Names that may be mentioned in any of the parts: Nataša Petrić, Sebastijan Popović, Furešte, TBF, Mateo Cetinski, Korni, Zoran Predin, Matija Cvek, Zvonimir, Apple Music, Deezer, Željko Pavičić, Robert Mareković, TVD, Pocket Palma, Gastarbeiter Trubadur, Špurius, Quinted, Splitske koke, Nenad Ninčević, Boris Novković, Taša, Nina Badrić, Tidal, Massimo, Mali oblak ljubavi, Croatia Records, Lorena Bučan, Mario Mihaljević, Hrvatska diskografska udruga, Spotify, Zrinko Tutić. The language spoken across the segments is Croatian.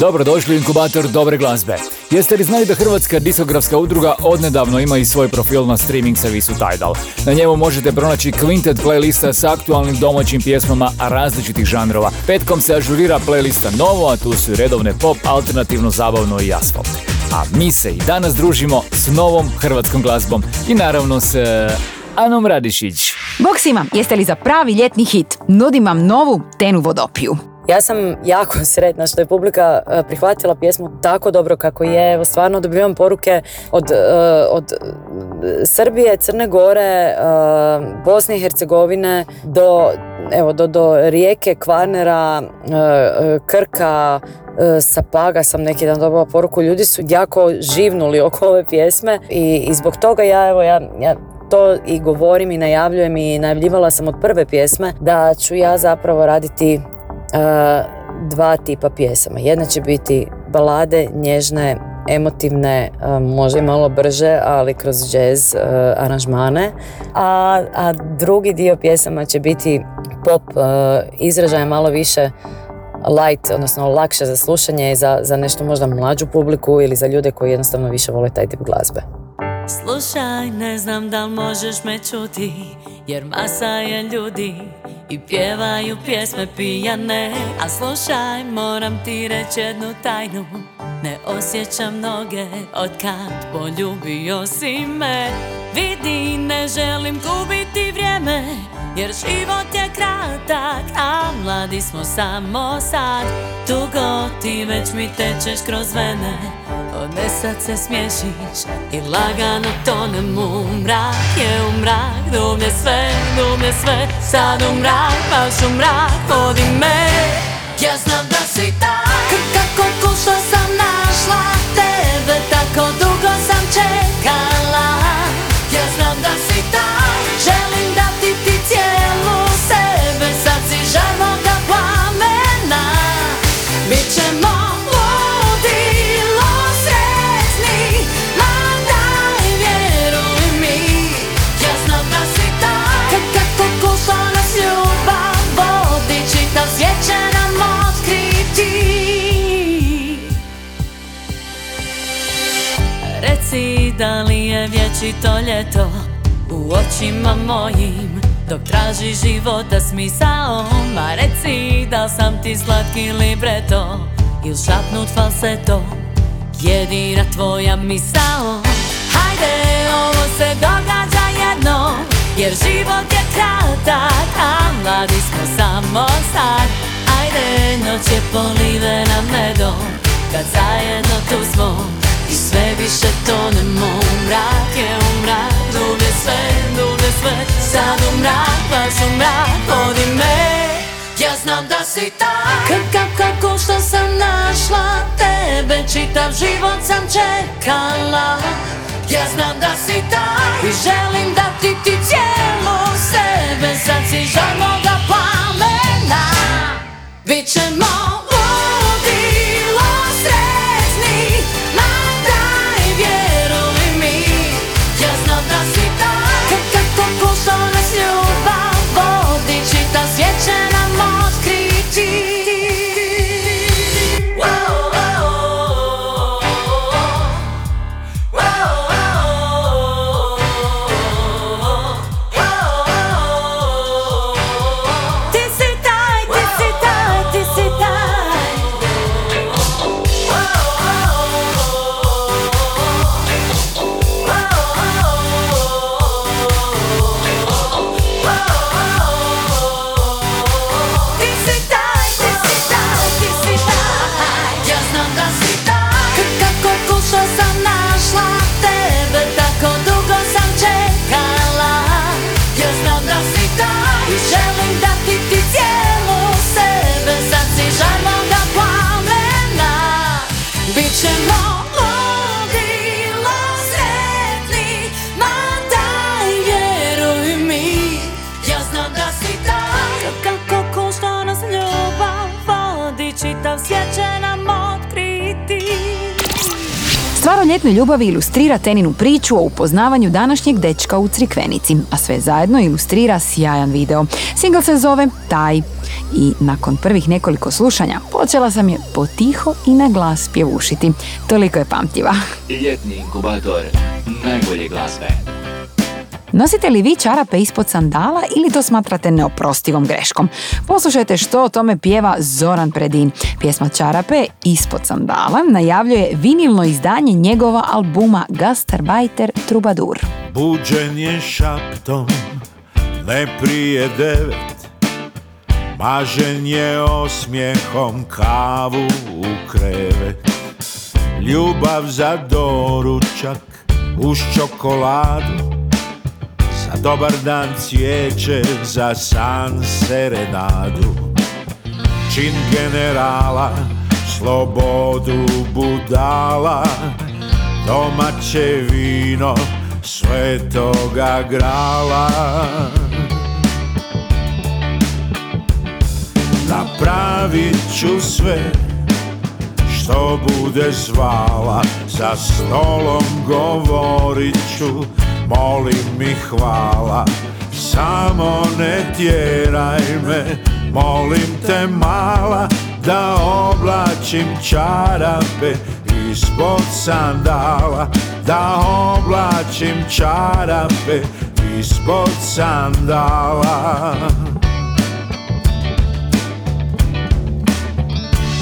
Dobrodošli u inkubator dobre glazbe. Jeste li znali da Hrvatska diskografska udruga odnedavno ima i svoj profil na streaming servisu Tidal? Na njemu možete pronaći Quinted playlista sa aktualnim domaćim pjesmama različitih žanrova. Petkom se ažurira playlista novo, a tu su redovne pop, alternativno, zabavno i jasno. A mi se i danas družimo s novom hrvatskom glazbom i naravno s Anom Radišić. Bog svima, jeste li za pravi ljetni hit? Nudim vam novu tenu Vodopiju. Ja sam jako sretna što je publika prihvatila pjesmu tako dobro kako je. Stvarno dobivam poruke od Srbije, Crne Gore, Bosne i Hercegovine do Rijeke, Kvarnera, Krka, sa Paga sam neki dan dobila poruku. Ljudi su jako živnuli oko ove pjesme i zbog toga ja to i govorim i najavljujem i najavljivala sam od prve pjesme da ću ja zapravo raditi dva tipa pjesama. Jedna će biti balade, nježne, emotivne, možda i malo brže, ali kroz jazz aranžmane. A drugi dio pjesama će biti pop izražaja, malo više light, odnosno lakše za slušanje, za nešto možda mlađu publiku ili za ljude koji jednostavno više vole taj tip glazbe. Slušaj, ne znam da li možeš me čuti, jer masa je ljudi i pjevaju pjesme pijane. A slušaj, moram ti reći jednu tajnu, ne osjećam noge otkad poljubio si me. Vidi, ne želim gubiti vrijeme, jer život je kratak, a mladi smo samo sad. Dugo ti već mi tečeš kroz vene, one sad se smiješiš i lagano tonem u mrak. Je u mrak, dubne sve, sad u mrak, baš u mrak, vodi me. Ja znam da si tak, kako kušla sam našla tebe, tako dugo sam čekala. Ja znam da si tak, želim dati ti cijelu sebe, sad si žar moga plamena. Mi ćemo ludi, losretni, ma daj vjeruj mi. Ja znam da si tak, kako kušla nas ljubav vodi, čitav svijet će nam otkriti. Reci da li je vječito ljeto u očima mojim, dok traži života smisao. Ma reci da sam ti slatki libreto ili šapnut falseto, jedina tvoja misao. Hajde, ovo se događa jedno, jer život je kratak, a mladi smo samo sad. Ajde, noć je polivena medom, kad zajedno tu smo i sve više tonemo u mrak. Je u mrak, dubne sve, sad u mrak, baš u mrak, vodi me. Ja znam da si tak, kako što sam našla tebe, čitav život sam čekala. Ja znam da si tak i želim dati ti cijelu sebe, sad si žar moga plamena. Bićemo ludi, losretni, Bićemo ludi. Stvar o ljetnoj ljubavi ilustrira Teninu priču o upoznavanju današnjeg dečka u Crikvenici, a sve zajedno ilustrira sjajan video. Singl se zove Taj i nakon prvih nekoliko slušanja počela sam je potiho i na glas pjevušiti. Toliko je pamtljiva. Ljetni inkubator najbolje glazbe. Nosite li vi čarape ispod sandala ili to smatrate neoprostivom greškom? Poslušajte što o tome pjeva Zoran Predin. Pjesma Čarape ispod sandala najavljuje vinilno izdanje njegova albuma Gastarbeiter Trubadur. Buđen je šaptom, ne prije 9, mažen je osmijehom, kavu u krevet. Ljubav za doručak uz čokoladu, za dobar dan cvijeće, za san serenadu. Čin generala, slobodu budala, domaće vino svetoga grala. Napravit ću sve što bude zvala, za stolom govorit ću molim mi hvala. Samo ne tjeraj me, molim te mala, da oblačim čarape ispod sandala, da oblačim čarape ispod sandala.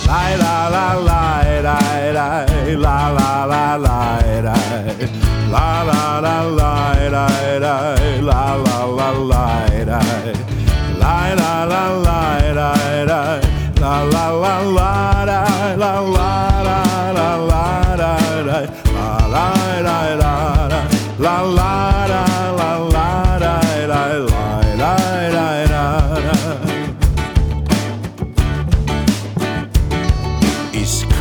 Laj, la, la, laj, laj, laj, la, la, la, laj, laj, la, la, la, laj, laj, laj, la, la, la, laj, laj, laj, la, la, laj, laj, laj, la, la, la, la, laj, la, la, la, la, la, laj, laj, la, laj, la, la, la,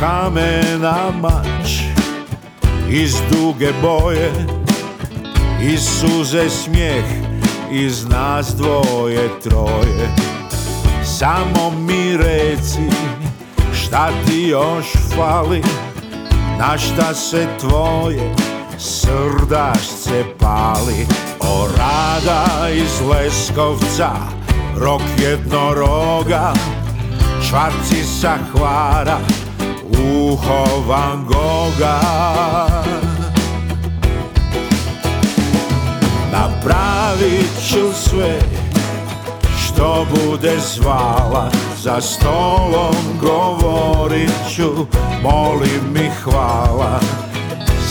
kamena mač, iz duge boje, iz suze smijeh, iz nas dvoje troje. Samo mi reci šta ti još fali, na šta se tvoje srdašce pali. O Rada iz Leskovca, Rok jednoroga, čvarci sa Hvara, uho Van Gogha. Napravit ću sve što bude zvala, za stolom govorit ću molim mi hvala.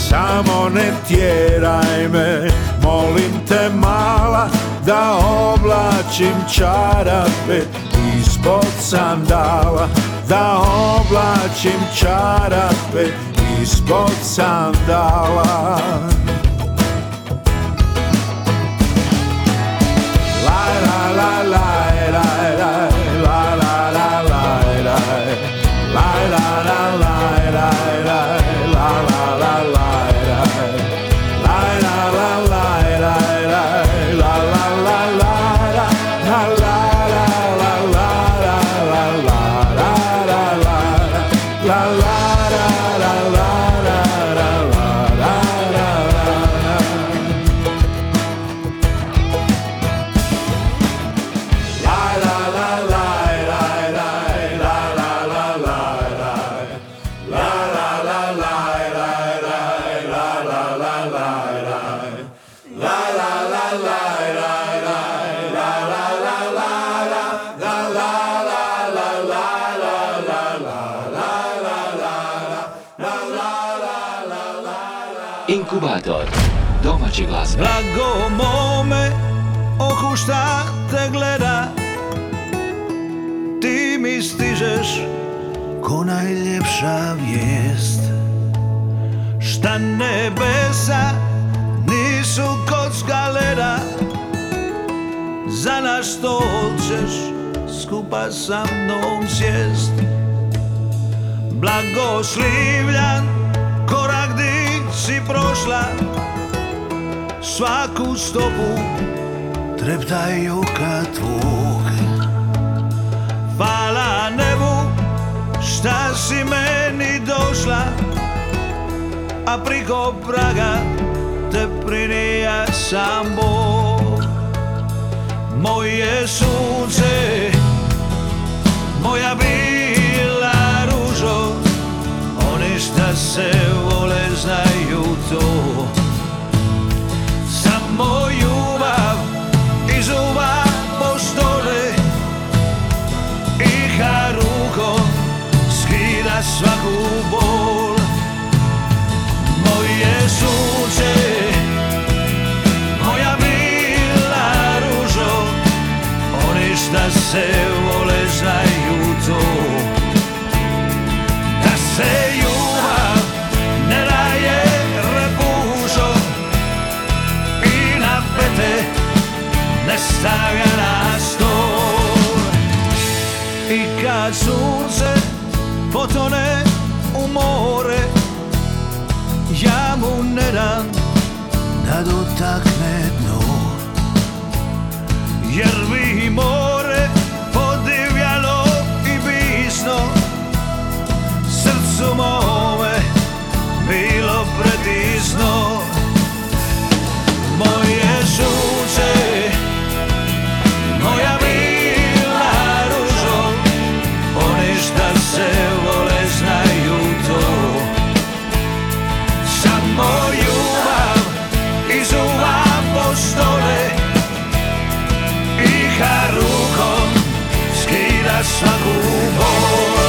Samo ne tjeraj me, molim te mala, da oblačim čarape ispod sandala, da oblačim čarape ispod sandala. La la la la Inkubator domaće glazbe. Blago mome oku šta te gleda, ti mi stižeš ko najljepša vijest. Šta nebesa nisu kocka leda, za nas to ćeš skupa sa mnom sjest. Blagoslivljan korak di si prošla, svaku stopu treptaju ka tvog. Hvala nebu šta si meni došla, a a priko praga te prinija sam Bog. Moje sunce, moja bila ružo, oni šta se vole znaju to. Samo ljubav iz uva postole i haruko skida svaku bol. Moje sunce, moja bila ružo, oni šta se vole znaju to. Da se ljubav ne daje repužo i na pete ne stavlja na stol. I kad sunce potone u more, ja mu ne dam da dotakne dno, jer mi more podivljalo i bisno, srcu mome bilo predisno. Moje sunce, moja bila ružo, oni šta se vole znaju to. Samo ljubav iz uva postole i harukom skida svaku bol.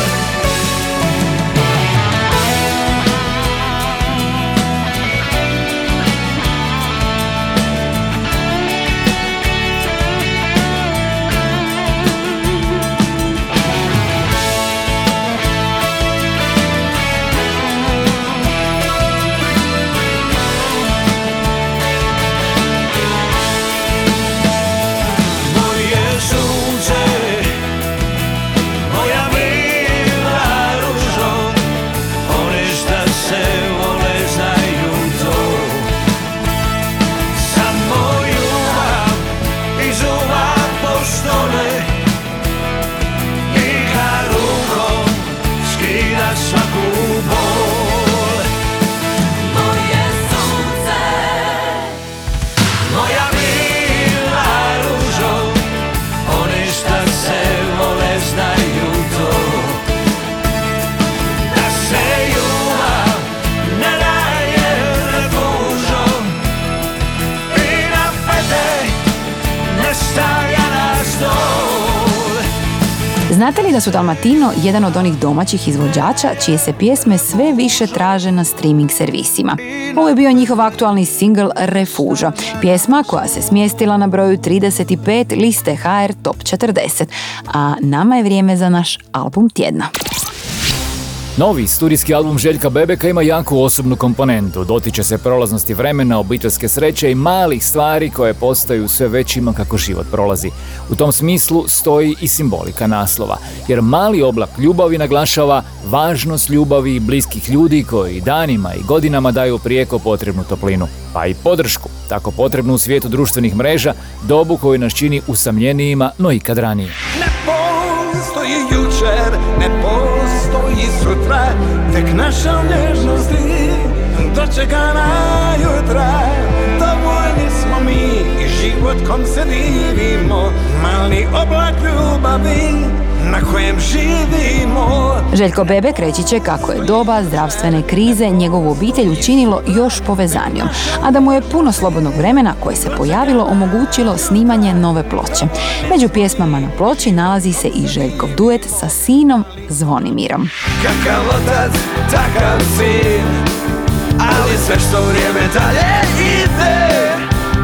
Znate li da su Dalmatino jedan od onih domaćih izvođača čije se pjesme sve više traže na streaming servisima? Ovo je bio njihov aktualni single Refužo, pjesma koja se smjestila na broju 35 liste HR Top 40, a nama je vrijeme za naš album tjedna. Novi studijski album Željka Bebeka ima jaku osobnu komponentu, dotiče se prolaznosti vremena, obiteljske sreće i malih stvari koje postaju sve većima kako život prolazi. U tom smislu stoji i simbolika naslova, jer Mali oblak ljubavi naglašava važnost ljubavi i bliskih ljudi koji danima i godinama daju prijeko potrebnu toplinu, pa i podršku, tako potrebnu u svijetu društvenih mreža, dobu koju nas čini usamljenijima, no ikad ranije. Ne postoji jučer, ne postoji sutra, tek naša nježnost i dočekana jutra. Dovoljni smo mi i život kom se divimo, mali oblak ljubavi na kojem živimo. Željko Bebek reći će kako je doba zdravstvene krize njegovu obitelj učinilo još povezanijom, a da mu je puno slobodnog vremena koje se pojavilo omogućilo snimanje nove ploče. Među pjesmama na ploči nalazi se i Željkov duet sa sinom Zvonimirom. Kakav otac, takav sin, ali sve što vrijeme dalje ide,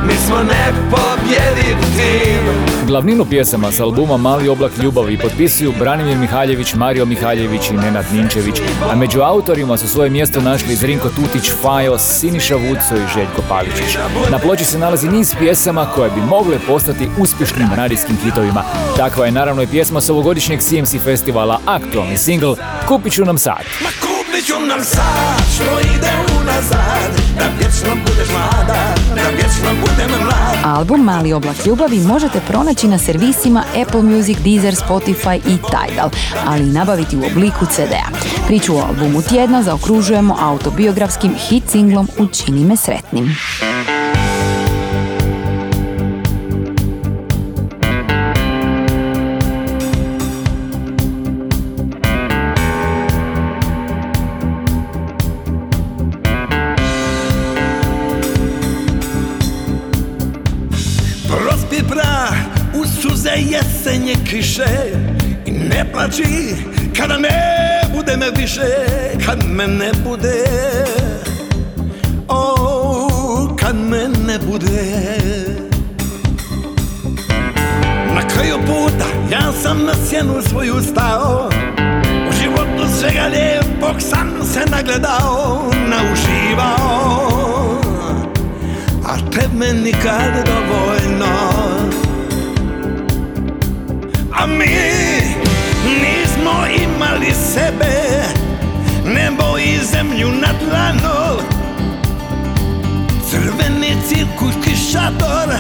mi smo nepobjediv tim. Glavninu pjesama s albuma Mali oblak ljubavi potpisuju Branimir Mihaljević, Mario Mihaljević i Nenad Ninčević, a među autorima su svoje mjesto našli Zrinko Tutić, Fajo, Siniša Vučo i Željko Pavičić. Na ploči se nalazi niz pjesama koje bi mogle postati uspješnim radijskim hitovima. Takva je naravno i pjesma s ovogodišnjeg CMC festivala, aktualni singl Kupit ću nam sad. Ma kupit ću nam sad, što ide unazad, da vječno budeš mlada, da vječno budem mlad. album Mali oblak ljubavi možete pronaći na servisima Apple Music, Deezer, Spotify i Tidal, ali i nabaviti u obliku CD-a. Priču o albumu tjedna zaokružujemo autobiografskim hit singlom Učini me sretnim. Jesenje kiše i ne plači kada ne bude me više, kad me ne bude, kad me ne bude. Na kraju puta ja sam na sjenu svoju stao, u životu svega lijepog sam se nagledao, nauživao, a tebe nikad dovoljno. A mi nismo imali sebe, nebo i zemlju na dlanu, crveni cirkuški šator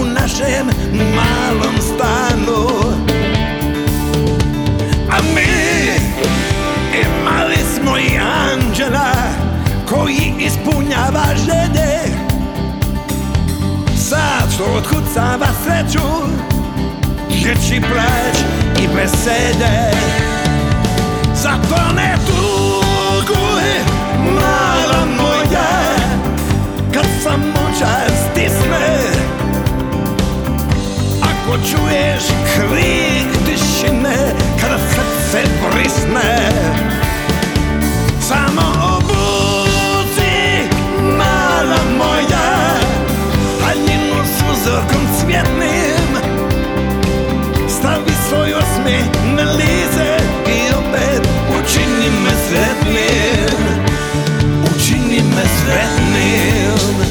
u našem malom stanu. A mi imali smo i anđela koji ispunjava želje, sad što otkucava sreću, riječi, plać i besede. Zato ne tuguj, mala moja, kad samoća stisne, ako čuješ krik tišine, kada srce brisne, samo obuci, mala moja, haljinu s uzorkom cvjetnim, stavi svoj osmijeh na lice i opet učini me sretnim, učini me sretnim.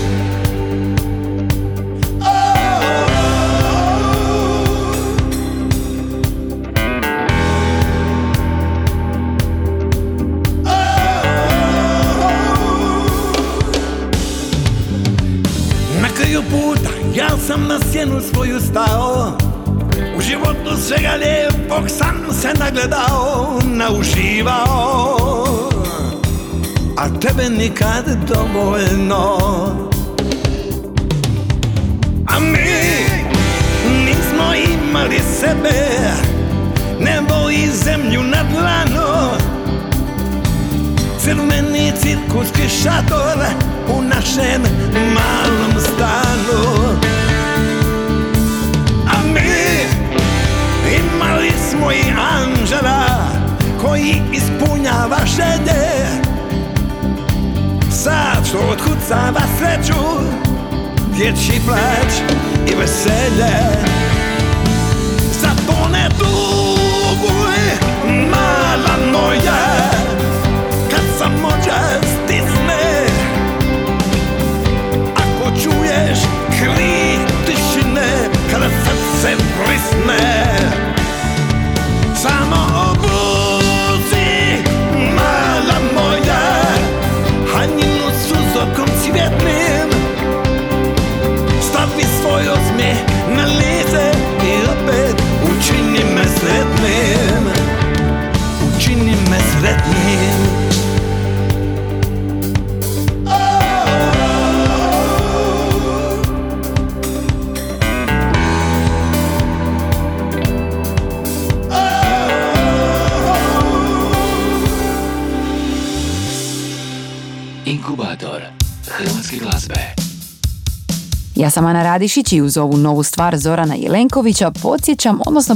Na kraju puta ja sam na sjenu svoju stao, u životu svega lijepog sam se nagledao, nauživao, a tebe nikad dovoljno. A mi nismo imali sebe, nebo i zemlju na dlanu, crveni cirkuški šator u našem malom stanu. Imali smo i anđela koji ispunjava želje, sad što otkucava sreću, dječji plać i veselje. Zato ne tuguj, mala moja, kad samoća stisne, ako čuješ krik tišine, kada srce prisne, samo obuci, mala moja, haljinu s uzorkom cvjetnim, stavi svoj osmijeh na lice i opet učini me sretnim, učini me sretnim. Ja sam Ana Radišić i uz ovu novu stvar Zorana Jelenkovića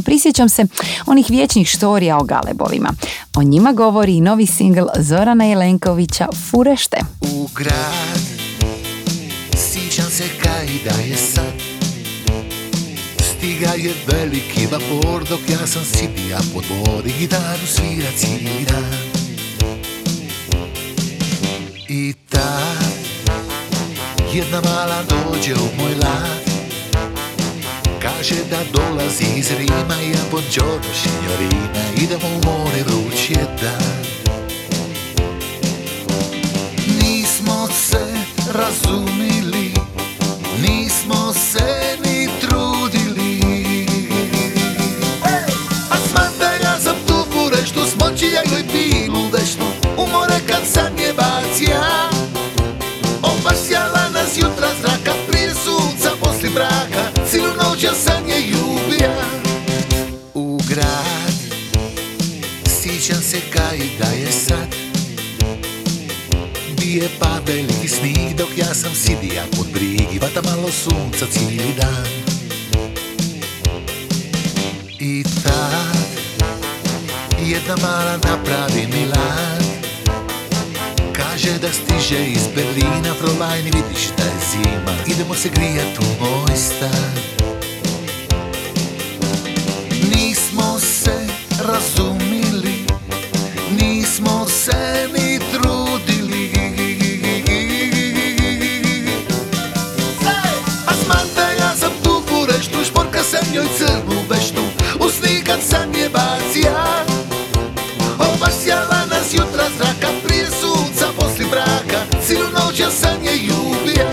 prisjećam se onih vječnih štorija o galebovima. O njima govori novi singl Zorana Jelenkovića Furešte. U grad sićam se kaj da je sad, stiga je veliki vapor dok ja sam sipija po dvori, gitaru svira cijeli dan. I ta jedna mala dođe u moj lad, kaže da dolazi iz Rima, ja buongiorno signorina, idemo u more, vruć je dan. Nismo se razumili, nismo se nije padaj niti snih, dok ja sam sidija pod brigi, vata malo sunca cijeli dan. I tad jedna mala napravi Milan, kaže da stiže iz Berlina, prolajni vidiš da je zima, idemo se grijat u moj stan. Nismo se razumili, nismo se ni trudili, a smata ja sam tu kureštu, šporka sam njoj crnu beštu, uslikat sam je bacija, obasjala nas jutra zraka, prije sunca, poslije braka, cilu noć ja sam je ljubija.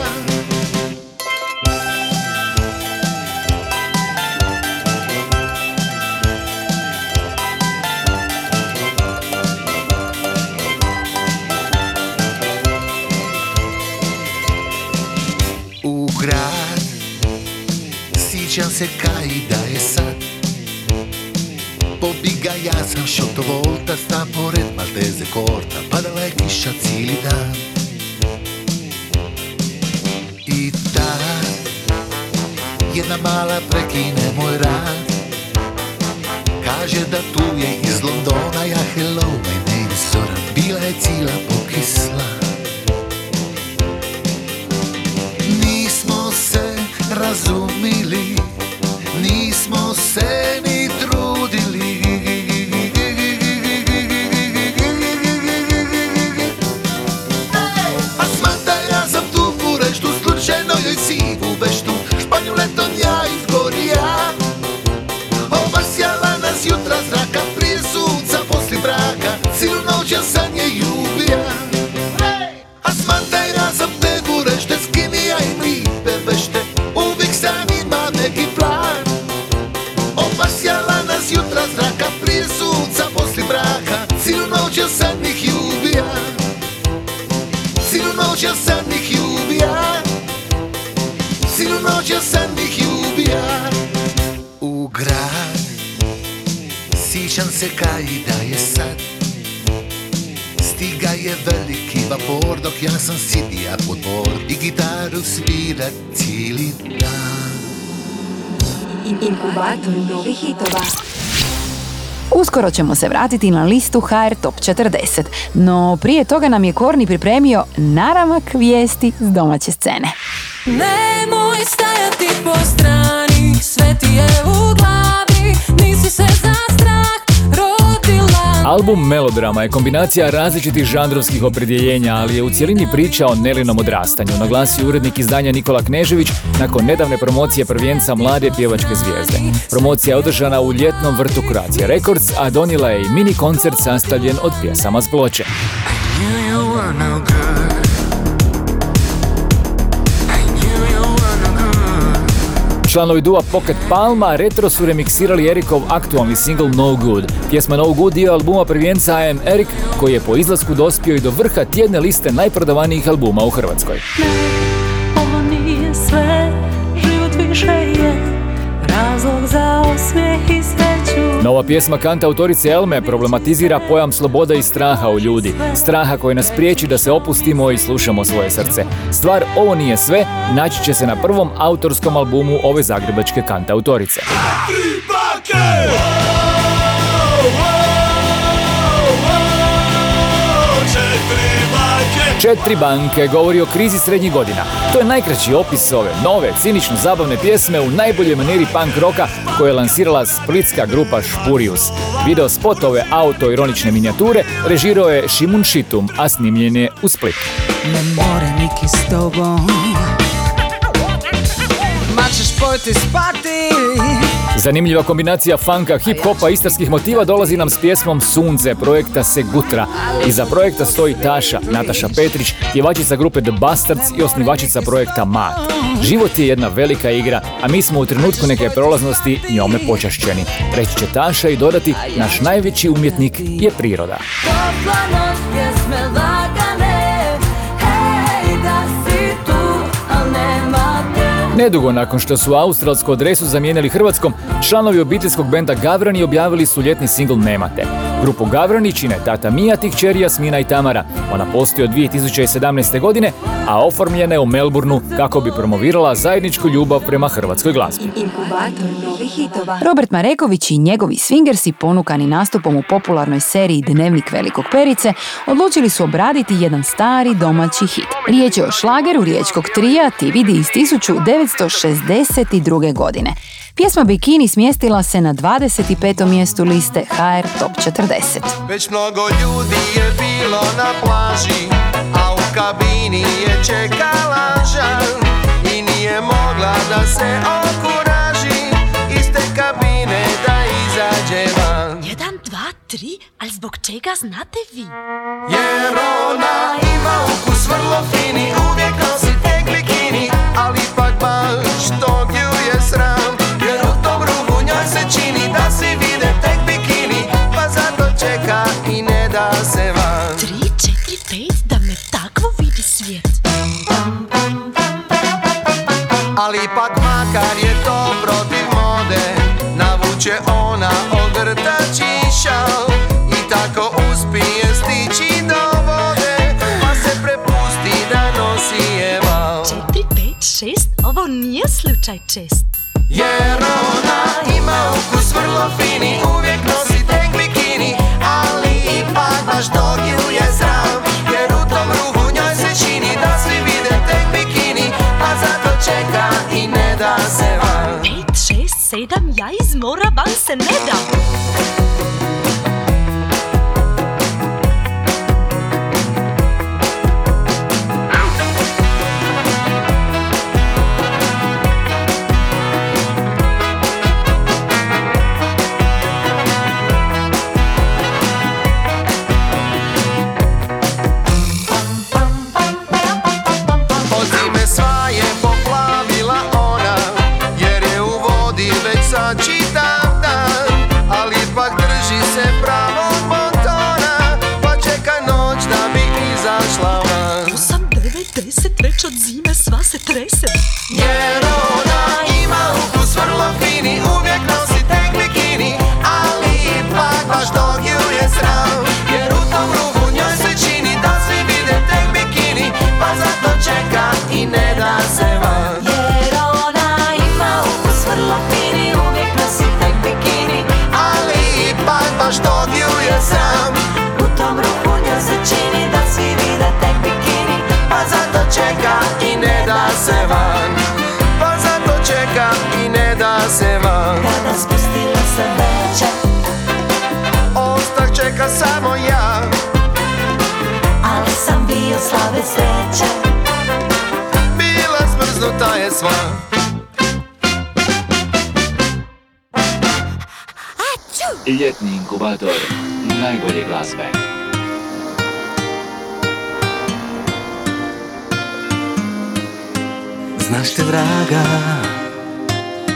Sjećam se kaj da je sad, pobiga ja sam šotovolta, sta pored Malteze korta, padala je kiša cijeli dan. I tad jedna mala prekine moj rad, kaže da tu je iz Londona, ja hello my name is Zoran, bila je cijela pokisla. Nismo se razumili, nismo se ni trudili, a smata ja sam tu fureštu, slučajno joj sivu beštu, Španju letom ja izgorija, obasjala nas jutra zraka, prije sunca, poslije braka, cilu noć ja sam je ljubija. A smata ja sam te furešte, skinija i lipe bešte, jutra zraka, prije sunca, poslije braka, cilu noć ja sad njih ljubija, cilu noć ja sad njih ljubija, cilu noć ja sad njih ljubija. U grad sićam se kaj da je sad, stiga je veliki vapor, dok ja sam sidija pod bor i gitaru svira cijeli dan. Inkubator novih hitova. Uskoro ćemo se vratiti na listu HR Top 40, no prije toga nam je Korni pripremio naramak vijesti s domaće scene. Nemoj stajati po strani, sve ti je u glavi, nisi se za strah rodila. Album Melodrama je kombinacija različitih žanrovskih opredjeljenja, ali je u cjelini priča o Nelinom odrastanju, naglasio urednik izdanja Nikola Knežević nakon nedavne promocije prvenca mlade pjevačke zvijezde. Promocija je održana u ljetnom vrtu Croatia Records, a donijela je i mini koncert sastavljen od pjesama s ploče. Članovi dua Pocket Palma retro su remiksirali Erikov aktualni single No Good. Pjesma No Good dio albuma prvenca I Am Erik, koji je po izlasku dospio i do vrha tjedne liste najprodavanijih albuma u Hrvatskoj. Sve, život više je razlog za osmijeh i sreću. Nova pjesma kanta autorice Elme problematizira pojam sloboda i straha u ljudi. Straha koji nas priječi da se opustimo i slušamo svoje srce. Stvar Ovo nije sve naći će se na prvom autorskom albumu ove zagrebačke kanta autorice. Četiri banke govori o krizi srednjih godina. To je najkraći opis ove nove, cinično zabavne pjesme u najboljoj maniri punk roka koju je lansirala splitska grupa Špurius. Video spot ove autoironične minijature režirao je Šimun Šitum, a snimljen je u Splitu. Ne more niki s tobom, ma ćeš pojti spati. Zanimljiva kombinacija funka, hip-hopa i istarskih motiva dolazi nam s pjesmom Sunce projekta Segutra. Iza projekta stoji Taša, Nataša Petrić, pjevačica grupe The Bastards i osnivačica projekta Mat. Život je jedna velika igra, a mi smo u trenutku neke prolaznosti njome počašćeni. Reći će Taša i dodati, naš najveći umjetnik je priroda. Nedugo nakon što su australsku adresu zamijenili hrvatskom, članovi obiteljskog benda Gavrani objavili su ljetni singl Nemate. Grupu Gavrani čine tata Mija, kćeri Jasmina i Tamara. Ona postoji od 2017. godine, a oformljena je u Melbourneu kako bi promovirala zajedničku ljubav prema hrvatskoj glazbi. Robert Mareković i njegovi swingersi, ponukani nastupom u popularnoj seriji Dnevnik velikog Perice, odlučili su obraditi jedan stari domaći hit. Riječ je o šlageru riječkog trija TVD iz 1962. godine. Pjesma Bikini smjestila se na 25. mjestu liste HR Top 40. Već mnogo ljudi je bilo na plaži, a u kabini je čekala žal i nije mogla da se okuraži iz te kabine da izađe van. 1, 2, 3, ali zbog čega znate vi? Jer ona ima ukus vrlo fini, uvijek nosi te glikini, ali pak baš tog ju je sram. Čini da si vide tek bikini, pa zato čeka i ne da se van. 3, 4, 5, da me takvo vidi svijet. Ali pak makar je to protiv mode, navuče ona ogrtači šal i tako uspije stići do vode, pa se prepusti da nosi je val. 4, 5, 6, ovo nije slučaj čest. Jer ona ima ukus vrlo fini, uvijek nosi tek bikini, ali ipak baš dok ju je sram, jer u tom ruhu njoj se čini da svi vide tek bikini, a zato čeka i ne da se van. 5, 6, 7, ja iz mora van se ne dam. Od zime sva se trese. Jer ona ima ukus vrlo fini, uvijek nosi tek bikini, ali ipak baš dok ju je sram, jer u tom ruhu njoj se čini da svi vide tek bikini, pa zato čeka i ne da se van. Jer ona ima ukus vrlo fini, uvijek nosi tek bikini, ali ipak baš dok ju je sram, u tom ruhu njoj se čini da svi vide tek bikini, pa zato čeka i ne da se van, pa zato čeka i ne da se van. Kada spustila se večer, ostak čeka samo ja, ali sam bio slave sreće, bila smrznuta je sva. Ljetni inkubator najbolje glazbe. Znaš te, draga,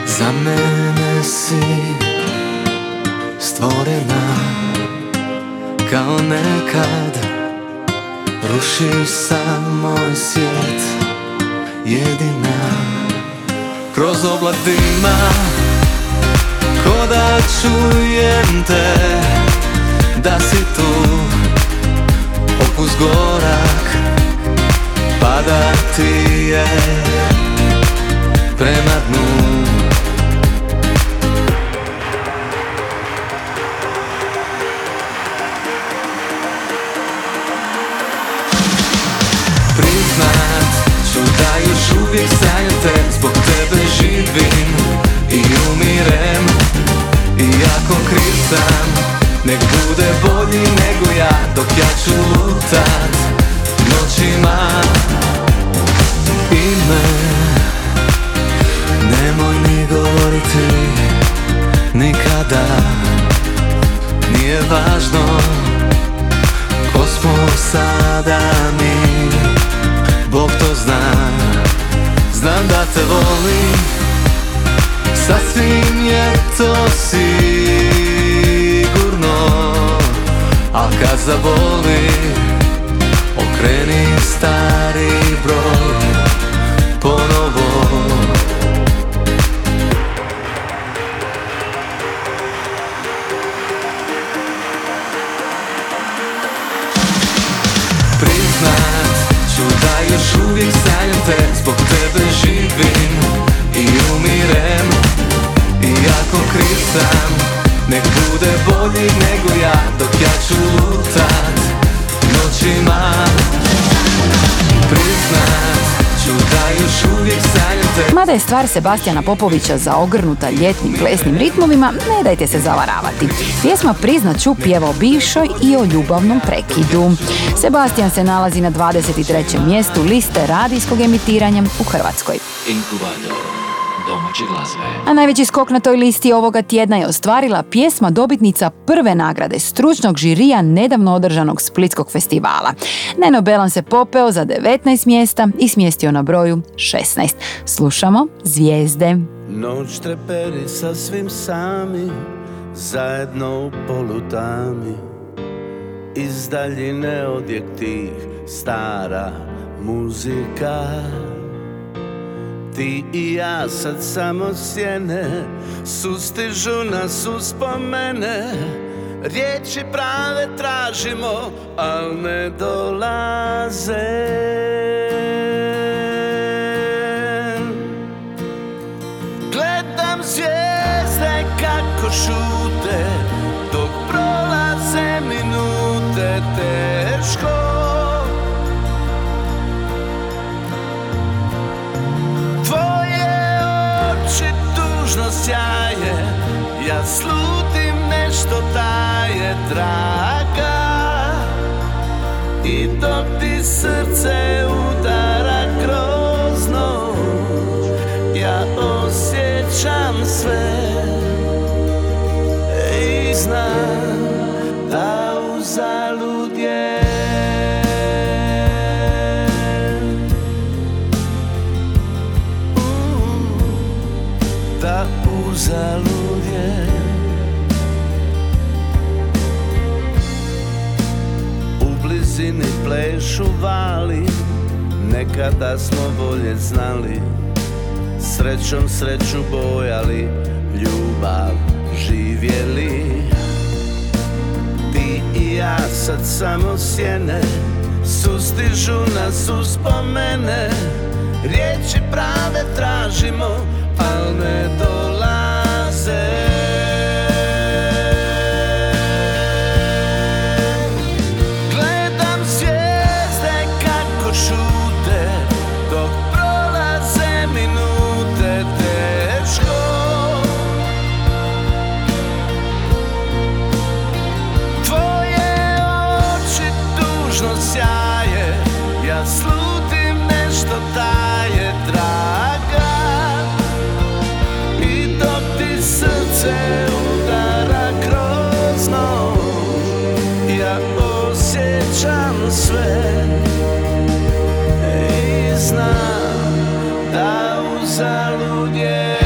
za mene si stvorena, kao nekad rušiš sam moj svijet, jedina. Kroz oblak dima, ko da čujem te, da si tu, okus gorak, pada ti je prema dnu. Priznat ću da još uvijek sanjam te, zbog tebe živim i umirem, i ako kriv sam, nek bude bolji nego ja, dok ja ću lutat noćima. Ime nemoj ni govoriti nikada, nije važno ko smo sada mi, Bog to zna. Znam da te volim, sasvim je to sigurno, al kad zavoli, okreni stari broj ponovo. te, zbog tebe živim i umirem. I ako kriv sam, nek bude bolji nego ja, dok ja ću lutat noćima. Priznat ću da još uvijek sanjam te. Mada je stvar Sebastijana Popovića zaogrnuta ljetnim plesnim ritmovima, ne dajte se zavaravati. Pjesma Priznat ću pjeva o bivšoj i o ljubavnom prekidu. Sebastijan se nalazi na 23. mjestu liste radijskog emitiranja u Hrvatskoj. A najveći skok na toj listi ovoga tjedna je ostvarila pjesma dobitnica prve nagrade stručnog žirija nedavno održanog Splitskog festivala. Neno Belan se popeo za 19 mjesta i smjestio na broju 16. Slušamo Zvijezde. Noć treperi sa svim sami, zajedno u polutami, iz daljine odjek tih stara muzika. Ti i ja sad samo sjene, sustižu nas uspomene, riječi prave tražimo, al ne dolaze. Gledam zvijezde kako šute, dok prolaze minute, teško. Sjaje, ja slutim nešto taje, draga. I dok ti srce udara kroz noć, ja osjećam sve i znam da uzalud je. Zaludje. U blizini plešu vali, nekada smo bolje znali, srećom sreću bojali, ljubav živjeli. Ti i ja sad samo sjene, sustižu nas uspomene, riječi prave tražimo, al ne dolaze. Gledam zvijezde kako šute, dok prolaze minute, teško. Tvoje oči tužno sjaje, ja slutim nešto taje, draga. Udara kroz noć, ja osjećam sve i znam da uzalud je.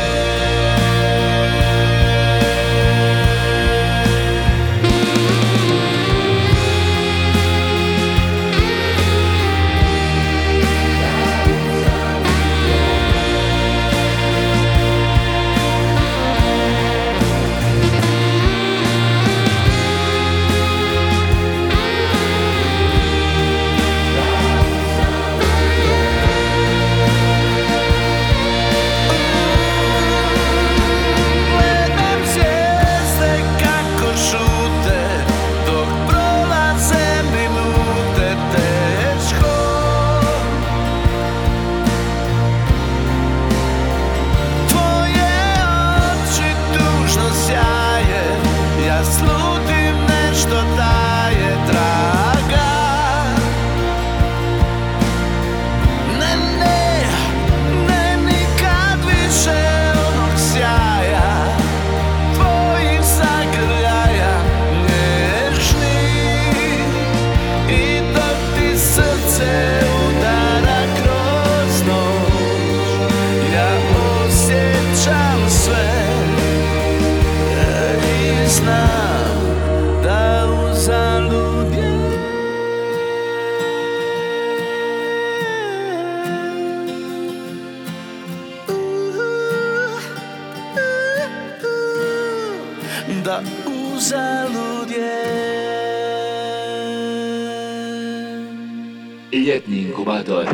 Ljetni inkubator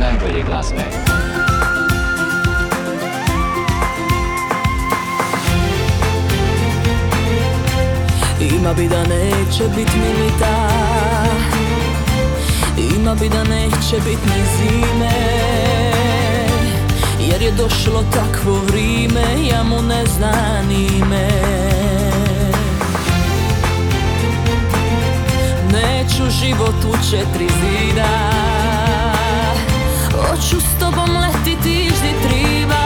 najbolje glazbe. Ima bi da neće bit milita, ima bi da neće bit ni zime, jer je došlo takvo vrime, ja mu ne znam ime. Neću život u četiri zida, hoću s tobom letiti iždi triba,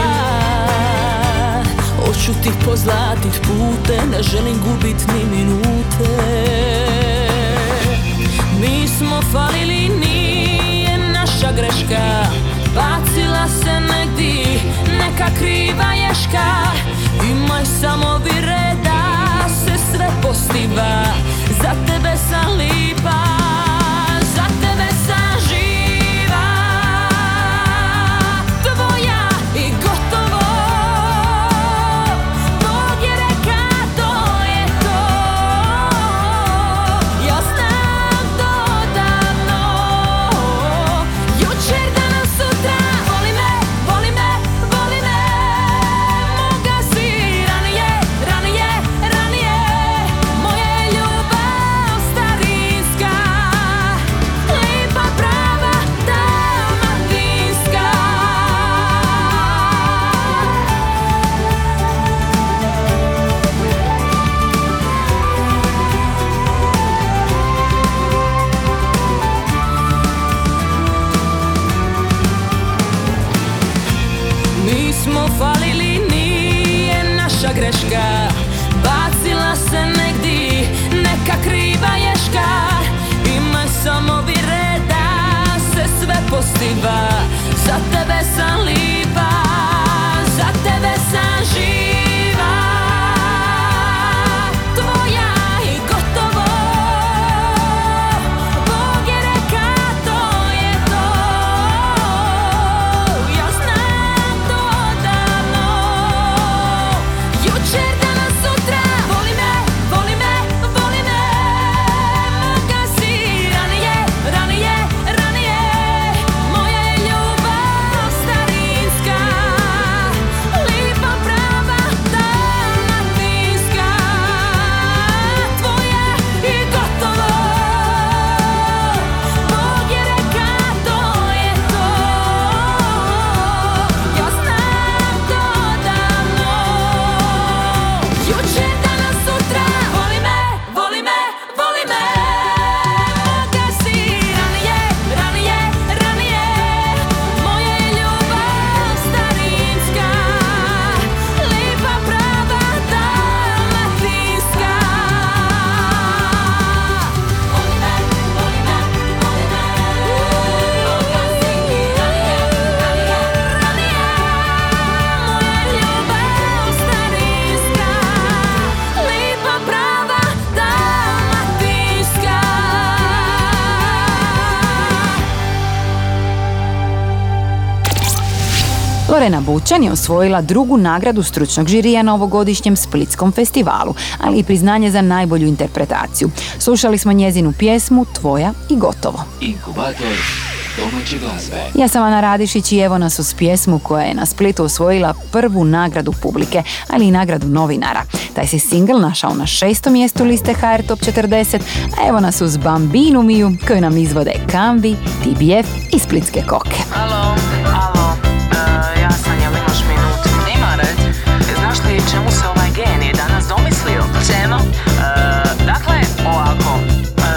hoću ti pozlatit pute, ne želim gubit ni minute. Mi smo falili, nije naša greška, bacila se negdje neka kriva ješka. Imaj samo vire da se sve postiva, za tebe sam lipa, za tebe sam živa, tvoja i gotovo. Bog je reka, to je to, ja znam to davno. Jučer, danas, sutra, voli me, voli me. Moga si ranije, ranije, ranije. Moja ljubav starinska, lipa prava, dalmatinska. Mi smo falili, nije naša greška, bacila se negdje neka kriva ješka. Imaj samo vire da se sve postiva, za tebe sam lipa, za tebe sam živa, tvoja i gotovo. Bog je reka, to je to, ja znam to davno. Jučer, danas, sutra, voli me, voli me, voli me. Moga si ranije, ranije, ranije. Moja je ljubav starinska, lipa prava, dalmatinska. Tvoja i gotovo. Bog je reka, to je to, ja znam to davno. Jučer, danas, sutra, voli me, voli me, voli me. Moga si ranije, ranije, ranije. Moja je ljubav starinska, lipa prava, dalmatinska. Voli me, voli me, voli me. Moga si ranije, ranije, ranije. Moja ljubav starinska, lipa prava, dalmatinska. Lorena Bučan je osvojila drugu nagradu stručnog žirija na ovogodišnjem Splitskom festivalu, ali i priznanje za najbolju interpretaciju. Slušali smo njezinu pjesmu Tvoja i gotovo. Inkubator domaće glazbe. Ja sam Ana Radišić i evo nas uz pjesmu koja je na Splitu osvojila prvu nagradu publike, ali i nagradu novinara. Taj se singl našao na 6. mjestu liste HR Top 40, a evo nas uz Bambinu Miju koju nam izvode Kambi, TBF i Splitske koke. Alo, alo, ja sam, jel imaš minutu? Ima red. Znaš li čemu se ovaj genije danas domislio? Čemu? Dakle, ovako,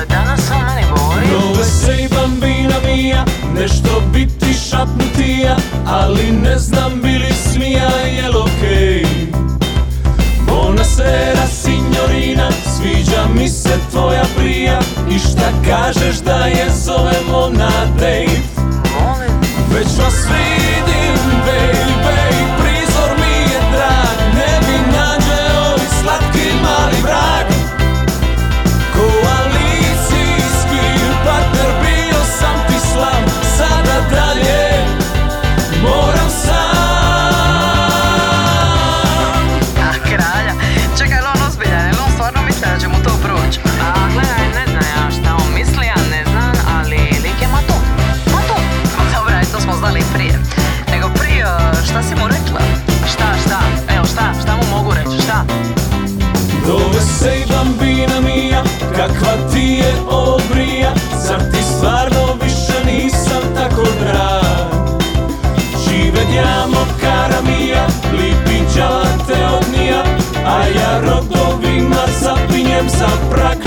danas on meni govori. Dovesej bambina mija, nešto biti šapnutija, ali ne znam bili smija, jel okej? Buonasera signorina, sviđa mi se tvoja prija, i šta kažeš da je zovemo na dejt? Već vas vidim, baby, prizor mi je drag, ne bi nađeo i slatki mali vrag. Koalicijski partner bio sam ti slab, sada dalje moram sam. Ah, kralja, čekaj, je li on ozbiljan, je li on stvarno misli da će mu to proći? A gledaj, ne znam ja šta on misli, ja ne znam, ali lik je maton. Smijem za prag,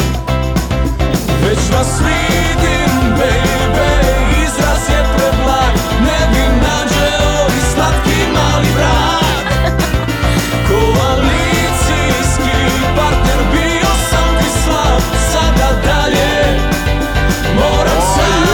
već vas vidim, baby. Izraz je preblag, ne bi nađeo i slatki mali vrag. Koalicijski partner, bio sam ti slab, sada dalje moram sam.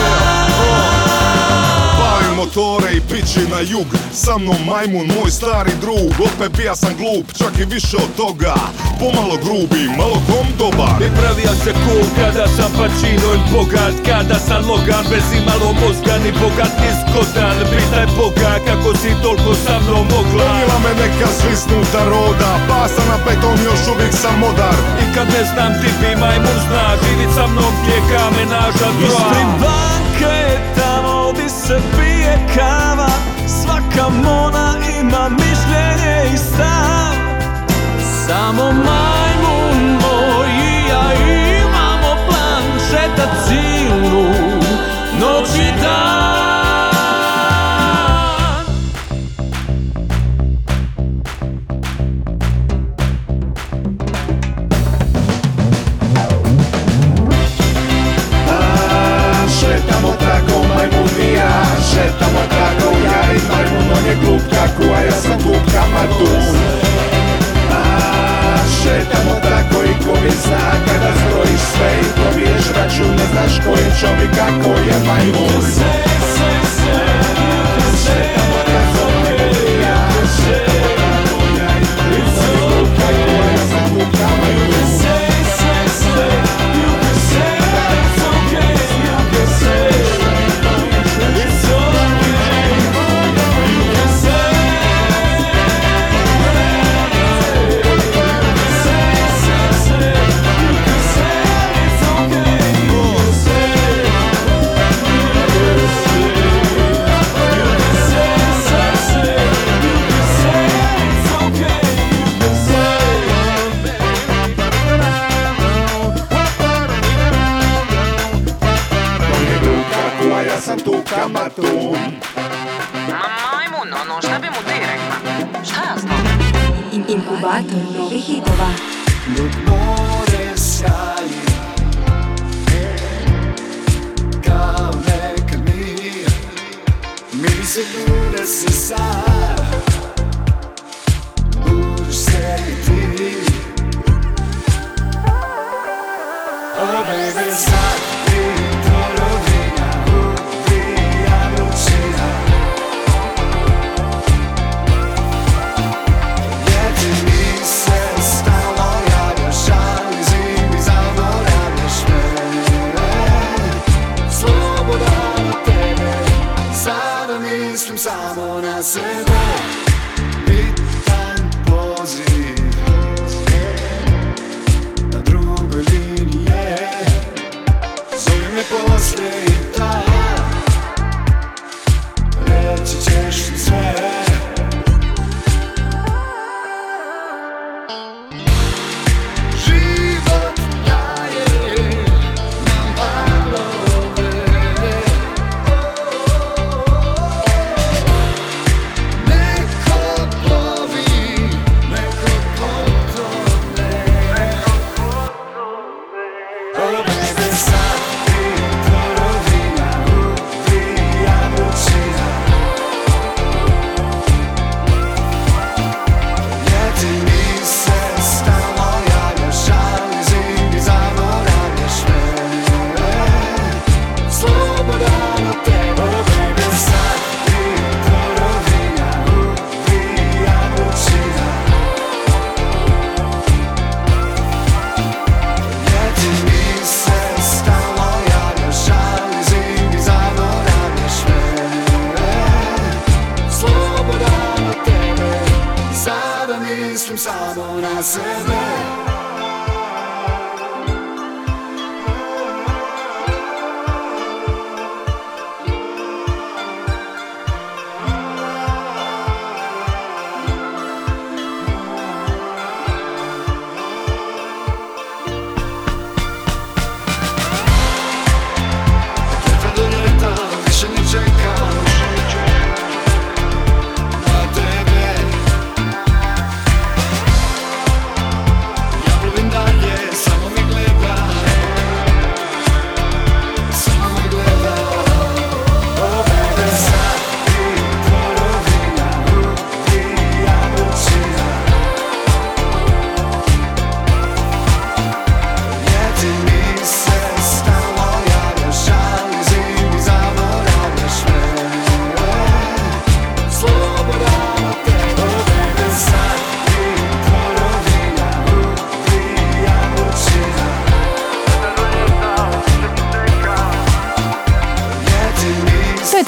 Pavim motore i pići na jug, sa mnom majmun, moj stari drug. Opet bija sam glup, čak i više od toga, pomalo grubi, malo kom dobar. I pravija se cool kada sam Pacino i bogat, kada sam Logan, bez imalo mozga ni bogat ni skotan. Pitaj Boga kako si toliko sa mnom mogla. Ponila me neka svisnuta roda, pasa na beton, još uvijek sam modar. I kad ne znam ti bi majmun zna, vidit sa mnom gdje kamenaža dva. Ispred banka je tamo gdje se pije kava, svaka mona ima mišljenje i stav. Samo majmun moj i ja imamo plan, šetat cijelu noć i dan. Šetamo tako majmun i ja, šetamo tako ja i majmun, on je glup tako, a ja sam glup kamatun. Šetamo tako i ko mi zna, kada zbrojiš sve i pobiješ račun, ne znaš ko je čovjek, a ko je majmun. Šetamo tako i ja, šetamo tako ja i majmun, kaj ko je za kuka majmun. Inkubator novih hitova. Ljud more sjaji, kao nekad mi. Mi se ljude se sad, buduš se i ti. Oh baby, sad ti to rodina, ubija ručina. Samo na sebe, bitan poziv, na drugoj liniji je, zovi me poslije i ta, reći ćeš mi sve.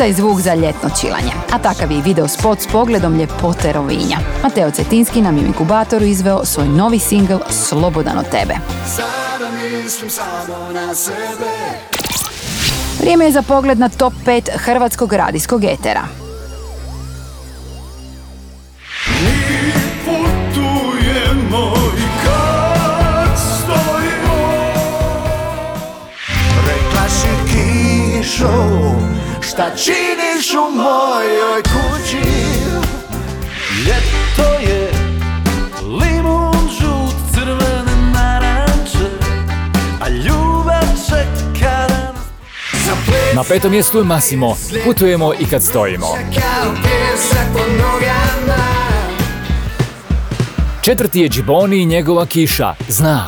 Čitaj zvuk za ljetno čilanje, a takav je i video spot s pogledom ljepote Rovinja. Mateo Cetinski nam je u Inkubatoru izveo svoj novi singl Slobodan od tebe. Sada mislim samo na sebe. Vrijeme je za pogled na top 5 hrvatskog radijskog etera. Šta činiš u mojoj kući? Ljeto je limun, žut, crvene naranče, a ljubav čeka da nas... Na petom mjestu je Massimo, Putujemo i kad stojimo. Četvrti je Džiboni i njegova Kiša, Znam.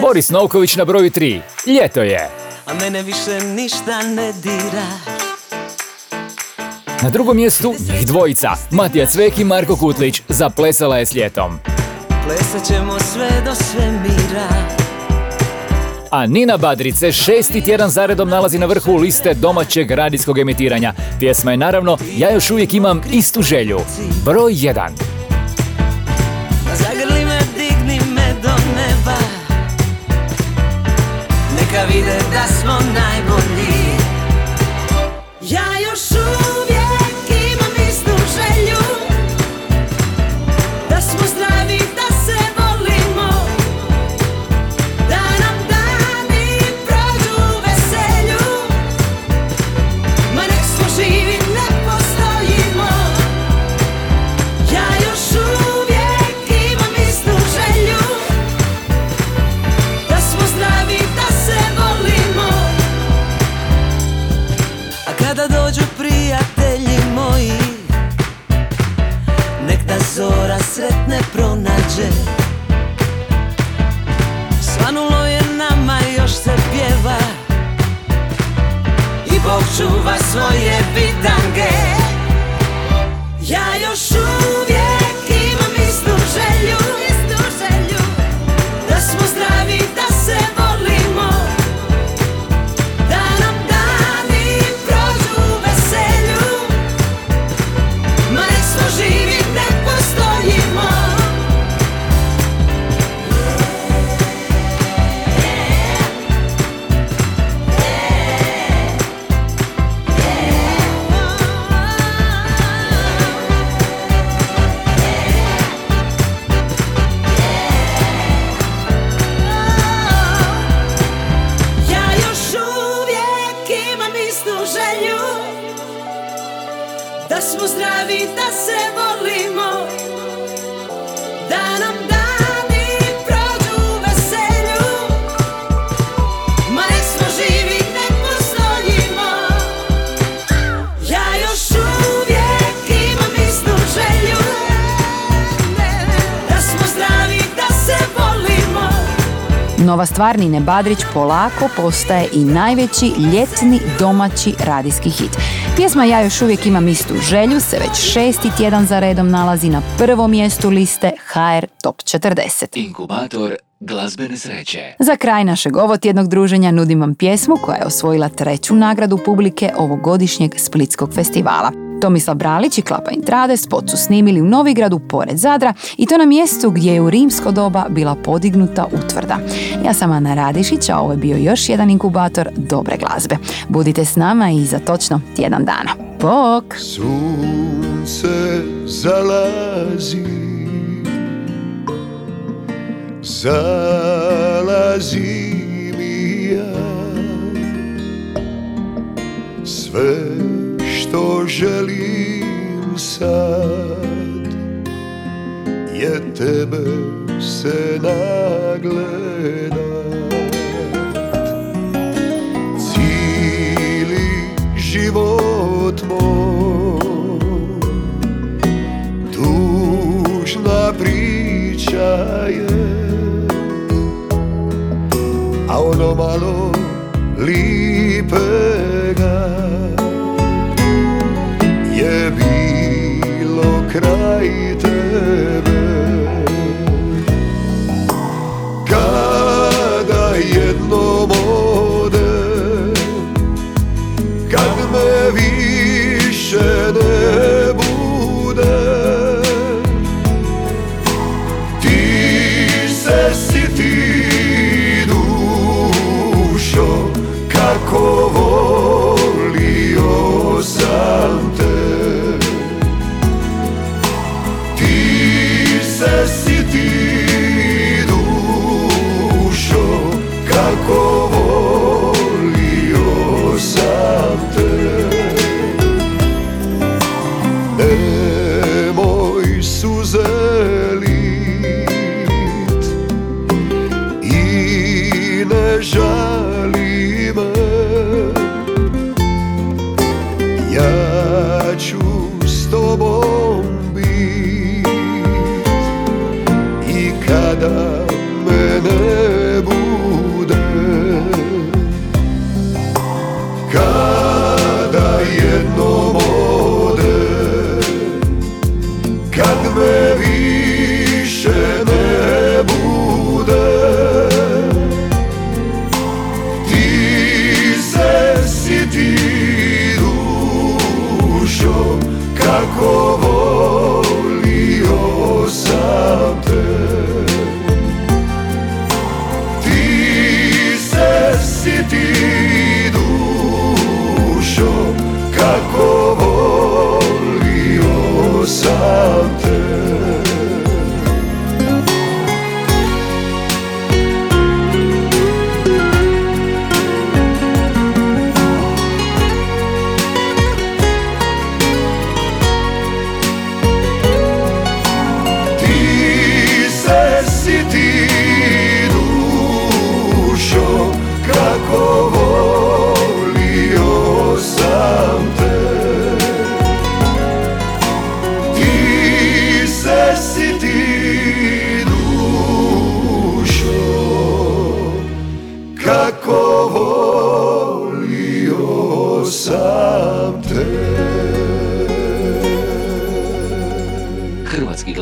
Boris Novković na broju 3, Ljeto je. Na drugom mjestu njih dvojica, Matija Cvek i Marko Kutlić, Zaplesala je s ljetom. A Nina Badrić se šesti tjedan zaredom nalazi na vrhu liste domaćeg radijskog emitiranja. Pjesma je naravno Ja još uvijek imam istu želju, broj 1. Vide da smo najbolji. Ja još uvijek imam istu želju, da smo zdravi, da se volimo, da nam dani prođu u veselju, ma nek smo živi, ne postojimo. Ja još uvijek imam istu želju, da smo zdravi, da se volimo, a kada dođu prijatelji moji, nek da zora sretne pronađe. Svanulo je nama, još se pjeva, i Bog čuva svoje bitange. Ja još uvijek imam istu želju, da smo zdravi, da se volimo, da nam dani prođu u veselju, ma nek smo živi, ne postojimo. Nova stvar Nine Badrić polako postaje i najveći ljetni domaći radijski hit. Pjesma Ja još uvijek imam istu želju se već šesti tjedan za redom nalazi na prvom mjestu liste HR Top 40. Inkubator glazbene sreće. Za kraj našeg ovotjednog druženja nudim vam pjesmu koja je osvojila treću nagradu publike ovogodišnjeg Splitskog festivala. Tomislav Bralić i Klapa Intrade spot su snimili u Novigradu pored Zadra i to na mjestu gdje je u rimsko doba bila podignuta utvrda. Ja sam Ana Radišić, a ovo je bio još jedan inkubator dobre glazbe. Budite s nama i za točno tjedan dana. Bok! Sunce zalazi, zalazi mi ja, sve što želim sad je tebe se nagledat. Cijeli život moj tužna priča je, a ono malo lipega je bilo kraj tebe. Kada jedno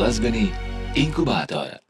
glazbeni inkubator.